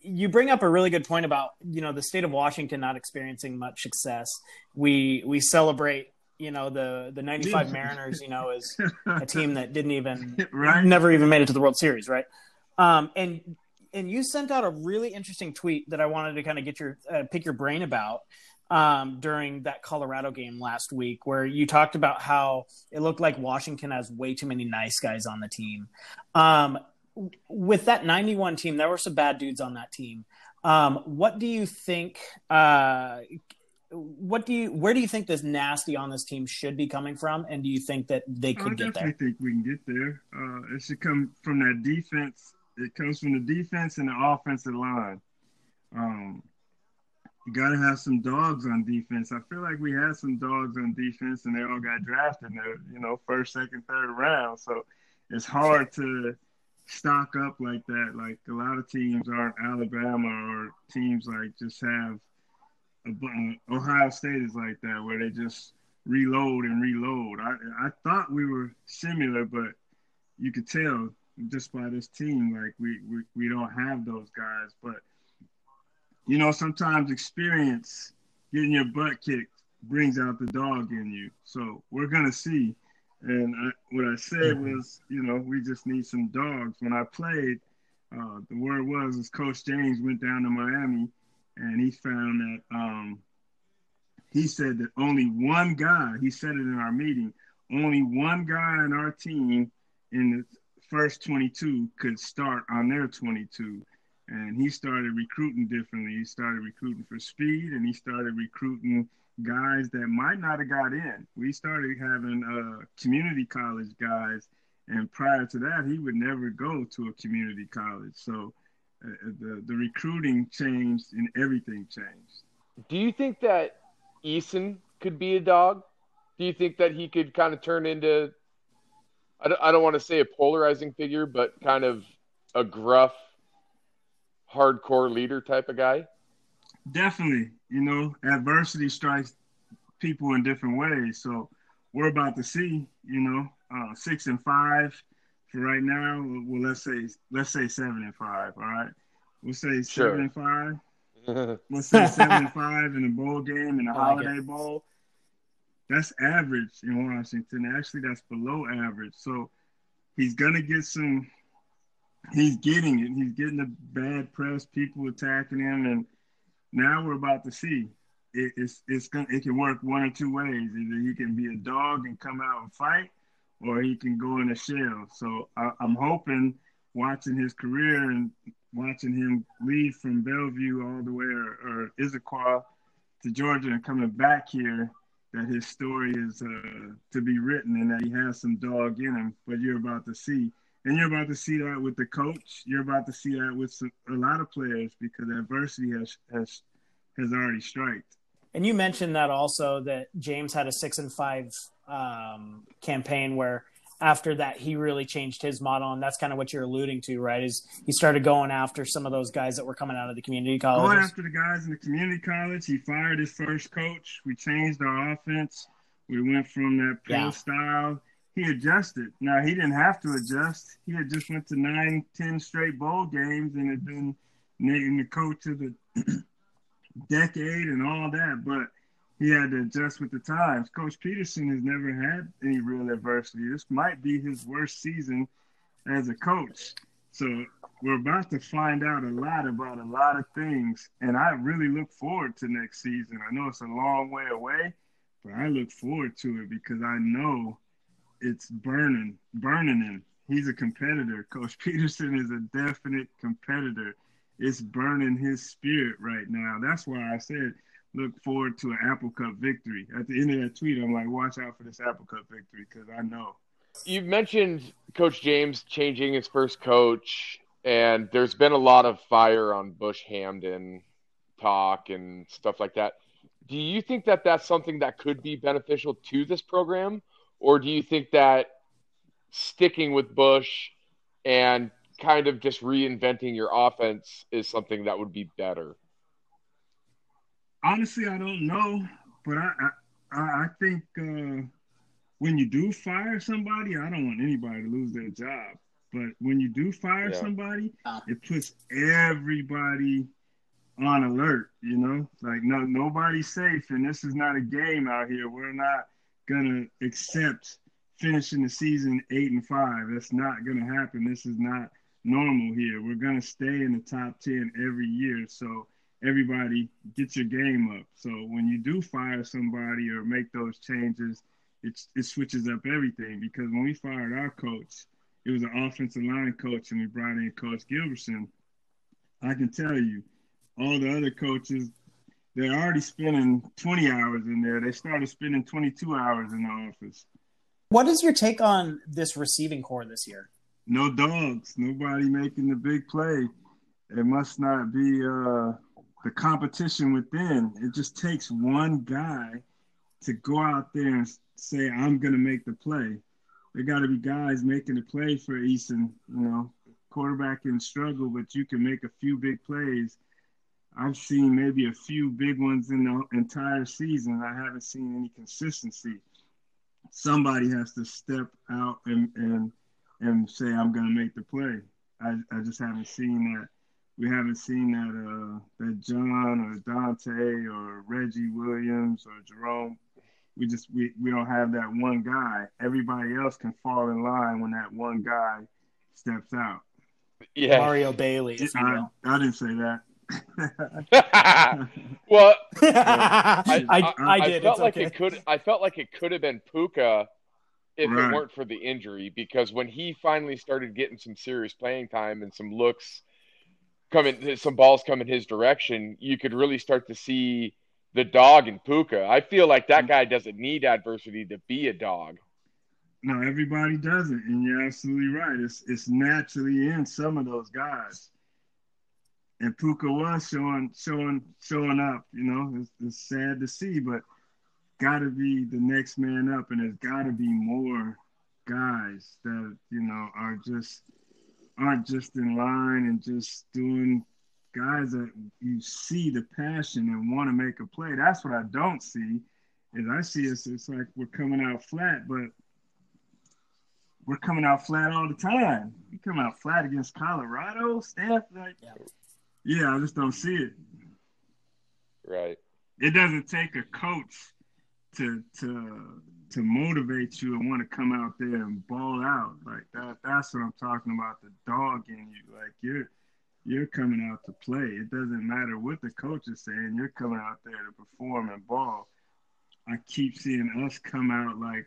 you bring up a really good point about, you know, the state of Washington not experiencing much success. We we celebrate. You know, the, the ninety-five Mariners, you know, is a team that didn't even, right? never even made it to the World Series, right? Um, and and you sent out a really interesting tweet that I wanted to kind of get your, uh, pick your brain about um, during that Colorado game last week, where you talked about how it looked like Washington has way too many nice guys on the team. Um, with that ninety-one team, there were some bad dudes on that team. Um, what do you think uh, – What do you? Where do you think this nasty on this team should be coming from, and do you think that they could get there? I definitely think we can get there. Uh, it should come from that defense. It comes from the defense and the offensive line. Um, you got to have some dogs on defense. I feel like we had some dogs on defense, and they all got drafted in the, you know, first, second, third round. So it's hard to stock up like that. Like a lot of teams aren't Alabama or teams like just have. Ohio State is like that, where they just reload and reload. I I thought we were similar, but you could tell just by this team, like we, we, we don't have those guys. But, you know, sometimes experience, getting your butt kicked, brings out the dog in you. So we're going to see. And I, what I said was, you know, we just need some dogs. When I played, uh, the word was is Coach James went down to Miami, and he found that um, he said that only one guy, he said it in our meeting, only one guy in our team in the first twenty-two could start on their twenty-two. And he started recruiting differently. He started recruiting for speed, and he started recruiting guys that might not have got in. We started having uh, community college guys, and prior to that, he would never go to a community college. So, Uh, the, the recruiting changed and everything changed. Do you think that Eason could be a dog? Do you think that he could kind of turn into, I don't, I don't want to say a polarizing figure, but kind of a gruff, hardcore leader type of guy? Definitely. You know, adversity strikes people in different ways. So we're about to see, you know, uh, six and five for right now. Well, let's say, let's say seven and five. All right. We'll say sure. seven and five. Let's say seven and five in a bowl game in a holiday bowl. That's average in Washington. Actually, that's below average. So he's going to get some – he's getting it. He's getting the bad press, people attacking him, and now we're about to see. It, it's it's gonna, it can work one or two ways. Either he can be a dog and come out and fight, or he can go in a shell. So I, I'm hoping, watching his career and watching him leave from Bellevue all the way or, or Issaquah to Georgia and coming back here, that his story is uh, to be written and that he has some dog in him. But you're about to see. And you're about to see that with the coach. You're about to see that with some, a lot of players, because adversity has, has has already striked. And you mentioned that also, that James had a six and five um, campaign where after that he really changed his model. And that's kind of what you're alluding to, right? Is he started going after some of those guys that were coming out of the community college. Going after the guys in the community college. He fired his first coach. We changed our offense. We went from that pro yeah. style. He adjusted. Now, he didn't have to adjust. He had just went to nine, ten straight bowl games and had been named the coach of the decade and all that, but he had to adjust with the times. Coach Peterson has never had any real adversity. This might be his worst season as a coach. So we're about to find out a lot about a lot of things, and I really look forward to next season. I know it's a long way away, but I look forward to it because I know – it's burning, burning him. He's a competitor. Coach Peterson is a definite competitor. It's burning his spirit right now. That's why I said look forward to an Apple Cup victory. At the end of that tweet, I'm like, watch out for this Apple Cup victory, because I know. You mentioned Coach James changing his first coach, and there's been a lot of fire on Bush Hamden talk and stuff like that. Do you think that that's something that could be beneficial to this program? Or do you think that sticking with Bush and kind of just reinventing your offense is something that would be better? Honestly, I don't know. But I I, I think uh, when you do fire somebody, I don't want anybody to lose their job. But when you do fire yeah. somebody, it puts everybody on alert, you know? Like, no, nobody's safe, and this is not a game out here. We're not – gonna accept finishing the season eight and five. That's not gonna happen. This is not normal here. We're gonna stay in the top ten every year. So everybody get your game up. So when you do fire somebody or make those changes, it it switches up everything. Because when we fired our coach, it was an offensive line coach, and we brought in Coach Gilbertson. I can tell you, all the other coaches, they're already spending twenty hours in there. They started spending twenty-two hours in the office. What is your take on this receiving core this year? No dogs. Nobody making the big play. It must not be uh, the competition within. It just takes one guy to go out there and say, I'm going to make the play. There got to be guys making the play for Eason. You know, quarterback can struggle, but you can make a few big plays. I've seen maybe a few big ones in the entire season. I haven't seen any consistency. Somebody has to step out and and, and say, I'm going to make the play. I, I just haven't seen that. We haven't seen that, uh, that John or Dante or Reggie Williams or Jerome. We just we, we don't have that one guy. Everybody else can fall in line when that one guy steps out. Yeah, Mario Bailey. I, I didn't say that. Well, I, I, I, I did. felt it's like okay. it could. I felt like it could have been Puka if right. it weren't for the injury. Because when he finally started getting some serious playing time and some looks coming, some balls coming his direction, you could really start to see the dog in Puka. I feel like that guy doesn't need adversity to be a dog. No, everybody doesn't, and you're absolutely right. It's it's naturally in some of those guys. And Puka was showing, showing, showing up. You know, it's, it's sad to see, but gotta be the next man up, and there's gotta be more guys that you know are just aren't just in line and just doing guys that you see the passion and want to make a play. That's what I don't see. Is I see it's, it's like we're coming out flat, but we're coming out flat all the time. We come out flat against Colorado, Steph. Like, yeah. yeah, I just don't see it. Right. It doesn't take a coach to to to motivate you and want to come out there and ball out. Like that. That's what I'm talking about. The dog in you. Like you're you're coming out to play. It doesn't matter what the coach is saying. You're coming out there to perform and ball. I keep seeing us come out like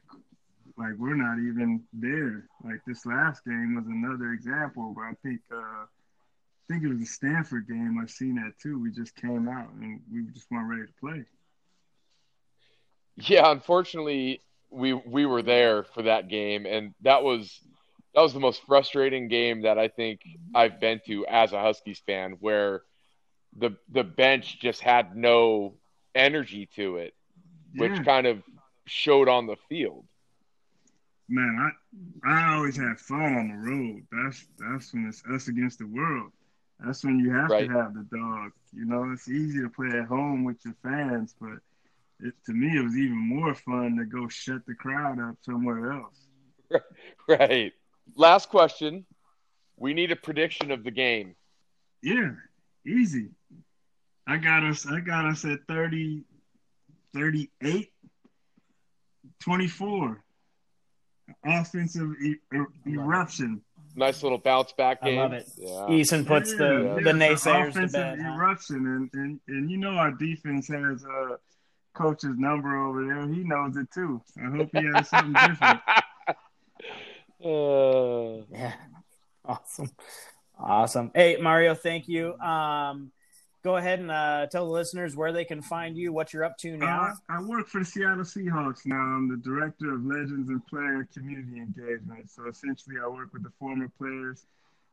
like we're not even there. Like this last game was another example where I think uh, I think it was the Stanford game. I've seen that too. We just came out and we just weren't ready to play. Yeah, unfortunately, we we were there for that game, and that was that was the most frustrating game that I think I've been to as a Huskies fan, where the the bench just had no energy to it, yeah. which kind of showed on the field. Man, I I always have fun on the road. That's that's when it's us against the world. That's when you have right. to have the dog. You know, it's easy to play at home with your fans, but it, to me, it was even more fun to go shut the crowd up somewhere else. Right. Last question. We need a prediction of the game. Yeah, easy. I got us. I got us at thirty, thirty-eight, twenty-four. Offensive e- eruption. Nice little bounce back game. I love it. Yeah. Eason puts yeah, the, yeah. the naysayers to bed. Offensive eruption, and, and and you know our defense has a uh, coach's number over there. He knows it too. I hope he has something different. Uh, yeah, awesome, awesome. Hey Mario, thank you. Um, go ahead and uh, tell the listeners where they can find you, what you're up to now. Uh, I work for the Seattle Seahawks now. I'm the director of Legends and Player Community Engagement. So essentially, I work with the former players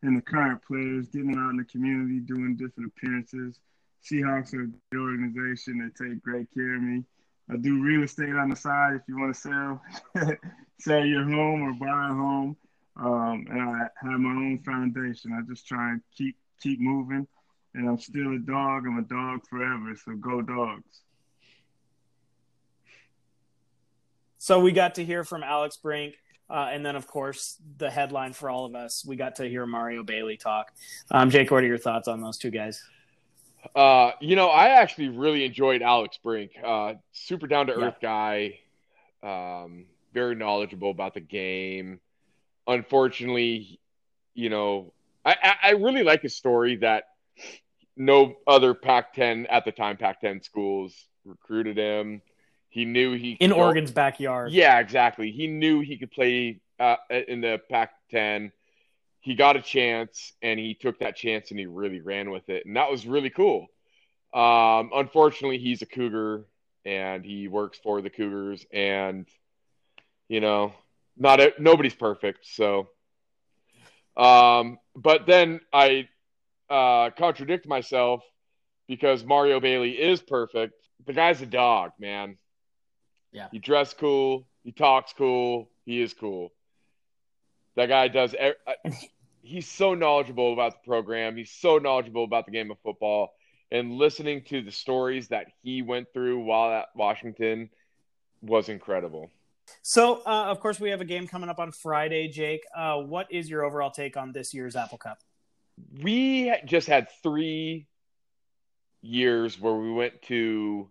and the current players, getting out in the community, doing different appearances. Seahawks are a great organization. They take great care of me. I do real estate on the side if you want to sell, sell your home or buy a home. Um, and I have my own foundation. I just try and keep keep moving. And I'm still a dog. I'm a dog forever. So go dogs. So we got to hear from Alex Brink. Uh, and then, of course, the headline for all of us. We got to hear Mario Bailey talk. Um, Jake, what are your thoughts on those two guys? Uh, you know, I actually really enjoyed Alex Brink, uh, super down to earth yeah. guy, um, very knowledgeable about the game. Unfortunately, you know, I, I, I really like his story that no other Pac ten at the time, Pac ten schools recruited him. He knew he could in Oregon's go, backyard. Yeah, exactly. He knew he could play uh, in the Pac ten. He got a chance, and he took that chance, and he really ran with it. And that was really cool. Um, unfortunately, he's a Cougar, and he works for the Cougars. And, you know, not a, nobody's perfect. So, um, but then I uh, contradict myself because Mario Bailey is perfect. The guy's a dog, man. Yeah. He dressed cool. He talks cool. He is cool. That guy does – he's so knowledgeable about the program. He's so knowledgeable about the game of football. And listening to the stories that he went through while at Washington was incredible. So, uh, of course, we have a game coming up on Friday, Jake. Uh, what is your overall take on this year's Apple Cup? We just had three years where we went to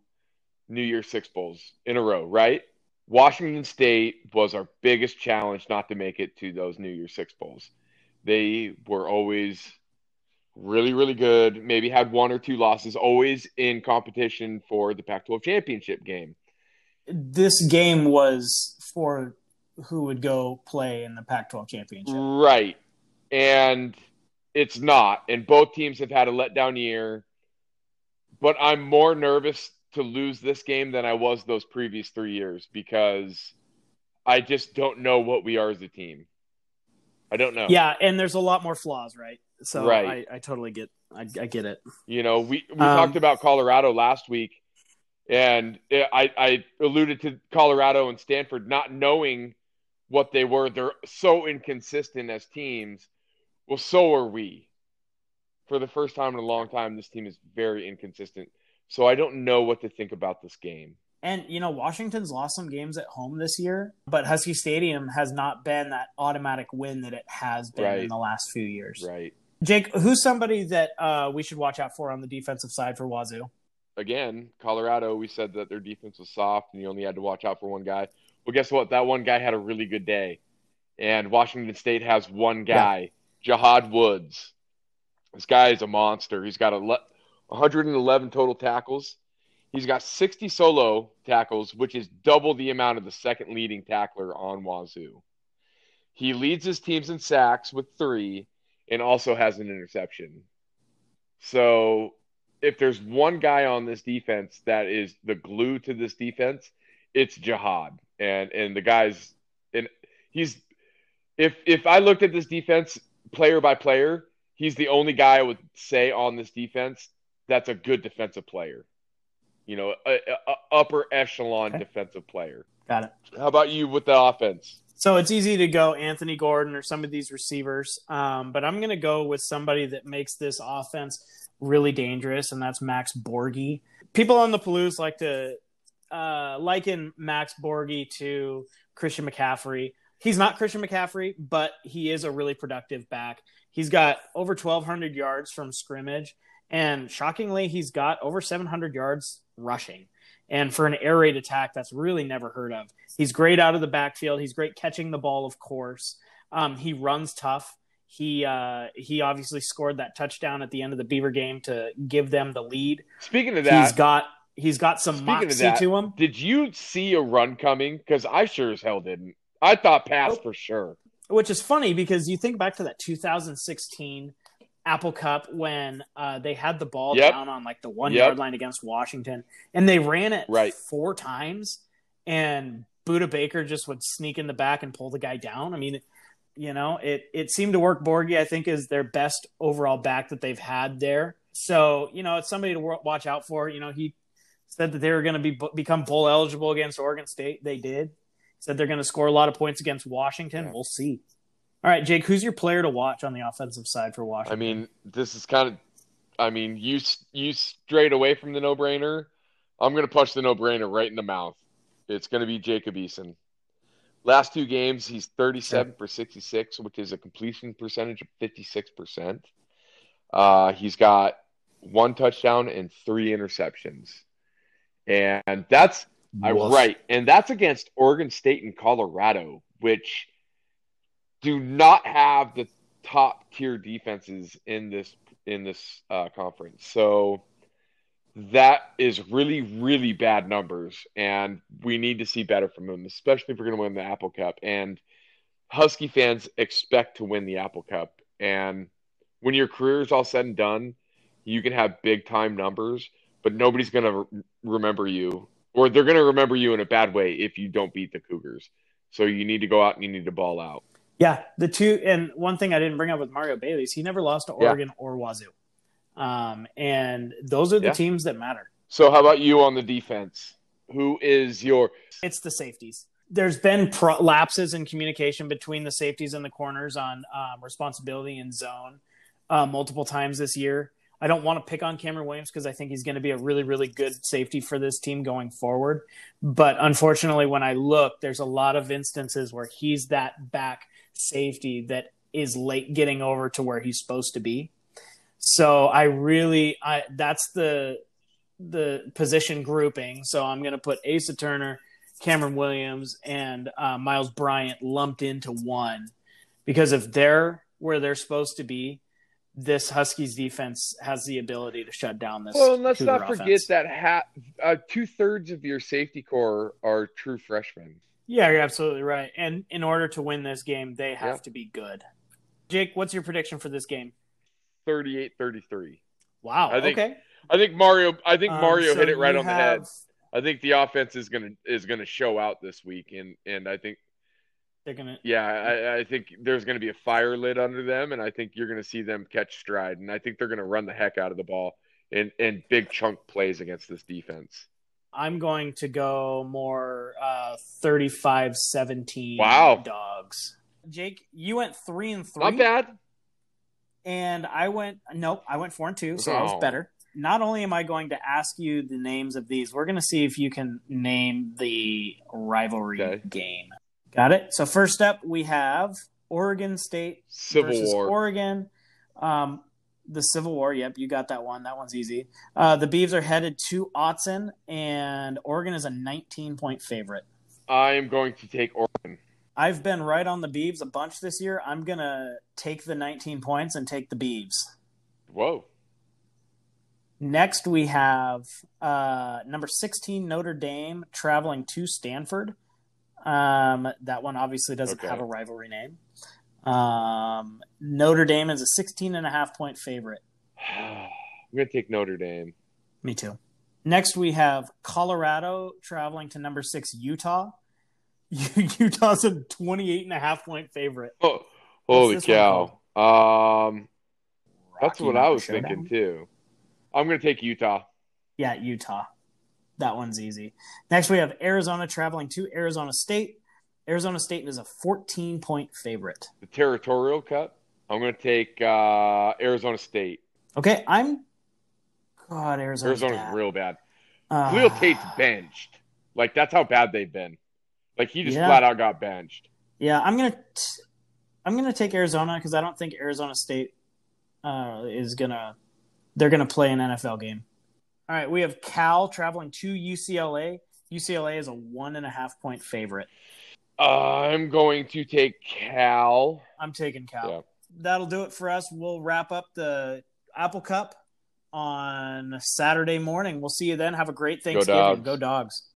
New Year's Six Bowls in a row, right? Washington State was our biggest challenge not to make it to those New Year's Six Bowls. They were always really, really good, maybe had one or two losses, always in competition for the Pac twelve championship game. This game was for who would go play in the Pac twelve championship. Right. And it's not. And both teams have had a letdown year. But I'm more nervous to lose this game than I was those previous three years because I just don't know what we are as a team. I don't know. Yeah, and there's a lot more flaws, right? So right. I, I totally get I, I get it. You know, we, we um, talked about Colorado last week, and I, I alluded to Colorado and Stanford not knowing what they were. They're so inconsistent as teams. Well, so are we. for the first time in a long time, this team is very inconsistent. So I don't know what to think about this game. And, you know, Washington's lost some games at home this year, but Husky Stadium has not been that automatic win that it has been right. in the last few years. Right. Jake, who's somebody that uh, we should watch out for on the defensive side for Wazoo? Again, Colorado, we said that their defense was soft and you only had to watch out for one guy. Well, guess what? That one guy had a really good day. And Washington State has one guy, yeah. Jihad Woods. This guy is a monster. He's got one hundred eleven total tackles. He's got sixty solo tackles, which is double the amount of the second leading tackler on Wazoo. He leads his teams in sacks with three and also has an interception. So if there's one guy on this defense that is the glue to this defense, it's Jihad. And and the guys – and he's – if if I looked at this defense player by player, he's the only guy I would say on this defense that's a good defensive player. You know, a, a upper echelon okay. defensive player. Got it. How about you with the offense? So it's easy to go Anthony Gordon or some of these receivers, um, but I'm going to go with somebody that makes this offense really dangerous, and that's Max Borghi. People on the Palouse like to uh, liken Max Borghi to Christian McCaffrey. He's not Christian McCaffrey, but he is a really productive back. He's got over twelve hundred yards from scrimmage, and shockingly, he's got over seven hundred yards rushing. And for an air raid attack, that's really never heard of. He's great out of the backfield. He's great catching the ball, of course. Um, he runs tough. He uh, he obviously scored that touchdown at the end of the Beaver game to give them the lead. Speaking of that, he's got he's got some moxie that, to him. Did you see a run coming? Because I sure as hell didn't. I thought pass oh, for sure. Which is funny because you think back to that two thousand sixteen Apple Cup when uh, they had the ball yep. down on like the one yep. yard line against Washington, and they ran it right. four times, and Buda Baker just would sneak in the back and pull the guy down. I mean, you know, it it seemed to work. Borghi, I think, is their best overall back that they've had there. So, you know, it's somebody to watch out for. You know, he said that they were going to be become bowl eligible against Oregon State. They did. Said they're going to score a lot of points against Washington. Yeah. We'll see. All right, Jake, who's your player to watch on the offensive side for Washington? I mean, this is kind of – I mean, you you strayed away from the no-brainer. I'm going to punch the no-brainer right in the mouth. It's going to be Jacob Eason. Last two games, he's thirty-seven okay. for sixty-six, which is a completion percentage of fifty-six percent. Uh, he's got one touchdown and three interceptions. And that's – right, and that's against Oregon State and Colorado, which – do not have the top tier defenses in this in this uh, conference. So that is really, really bad numbers, and we need to see better from them, especially if we're going to win the Apple Cup. And Husky fans expect to win the Apple Cup. And when your career is all said and done, you can have big-time numbers, but nobody's going to re- remember you, or they're going to remember you in a bad way if you don't beat the Cougars. So you need to go out and you need to ball out. Yeah, the two – and one thing I didn't bring up with Mario Bailey is he never lost to Oregon yeah. or Wazoo. Um, and those are the yeah. teams that matter. So how about you on the defense? Who is your – It's the safeties. There's been pro- lapses in communication between the safeties and the corners on um, responsibility and zone uh, multiple times this year. I don't want to pick on Cameron Williams because I think he's going to be a really, really good safety for this team going forward. But unfortunately, when I look, there's a lot of instances where he's that back safety that is late getting over to where he's supposed to be. So I really, I that's the the position grouping. So I'm going to put Asa Turner, Cameron Williams, and uh, Miles Bryant lumped into one because if they're where they're supposed to be, this Huskies defense has the ability to shut down this. Well, and let's not forget offense. that ha- uh, two thirds of your safety core are true freshmen. Yeah, you're absolutely right. And in order to win this game, they have yep. to be good. Jake, what's your prediction for this game? thirty-eight thirty-three. Wow. I think, okay. I think Mario. I think um, Mario so hit it right on have... the head. I think the offense is gonna is gonna show out this week, and and I think. They're gonna. Yeah, I, I think there's gonna be a fire lit under them, and I think you're gonna see them catch stride, and I think they're gonna run the heck out of the ball in in big chunk plays against this defense. I'm going to go more uh, thirty-five seventeen wow. dogs. Jake, you went three and three. Not bad. and I went nope, I went four and two, so oh. I was better. Not only am I going to ask you the names of these, we're going to see if you can name the rivalry okay. game. Got it? So first up, we have Oregon State Civil versus War. Oregon. Um, the Civil War. Yep, you got that one. That one's easy. Uh, the Beavs are headed to Autzen, and Oregon is a nineteen-point favorite. I am going to take Oregon. I've been right on the Beavs a bunch this year. I'm going to take the nineteen points and take the Beavs. Whoa. Next, we have uh, number sixteen, Notre Dame, traveling to Stanford. Um, that one obviously doesn't okay. have a rivalry name. Um, Notre Dame is a sixteen and a half point favorite. I'm going to take Notre Dame. Me too. Next, we have Colorado traveling to number six, Utah. Utah's a twenty-eight and a half point favorite. Oh, holy cow. Um, that's what I was thinking too. I'm going to take Utah. Yeah, Utah. That one's easy. Next, we have Arizona traveling to Arizona State. Arizona State is a fourteen-point favorite. The Territorial Cup. I'm going to take uh, Arizona State. Okay, I'm – God, Arizona. Arizona's bad. real bad. Uh, Khalil Tate's benched. Like, that's how bad they've been. Like, he just yeah. flat out got benched. Yeah, I'm going to – I'm going to take Arizona because I don't think Arizona State uh, is going to – they're going to play an N F L game. All right, we have Cal traveling to U C L A. U C L A is a one and a half point favorite. Uh, I'm going to take Cal. I'm taking Cal. Yeah. That'll do it for us. We'll wrap up the Apple Cup on Saturday morning. We'll see you then. Have a great Thanksgiving. Go Dogs. Go Dogs.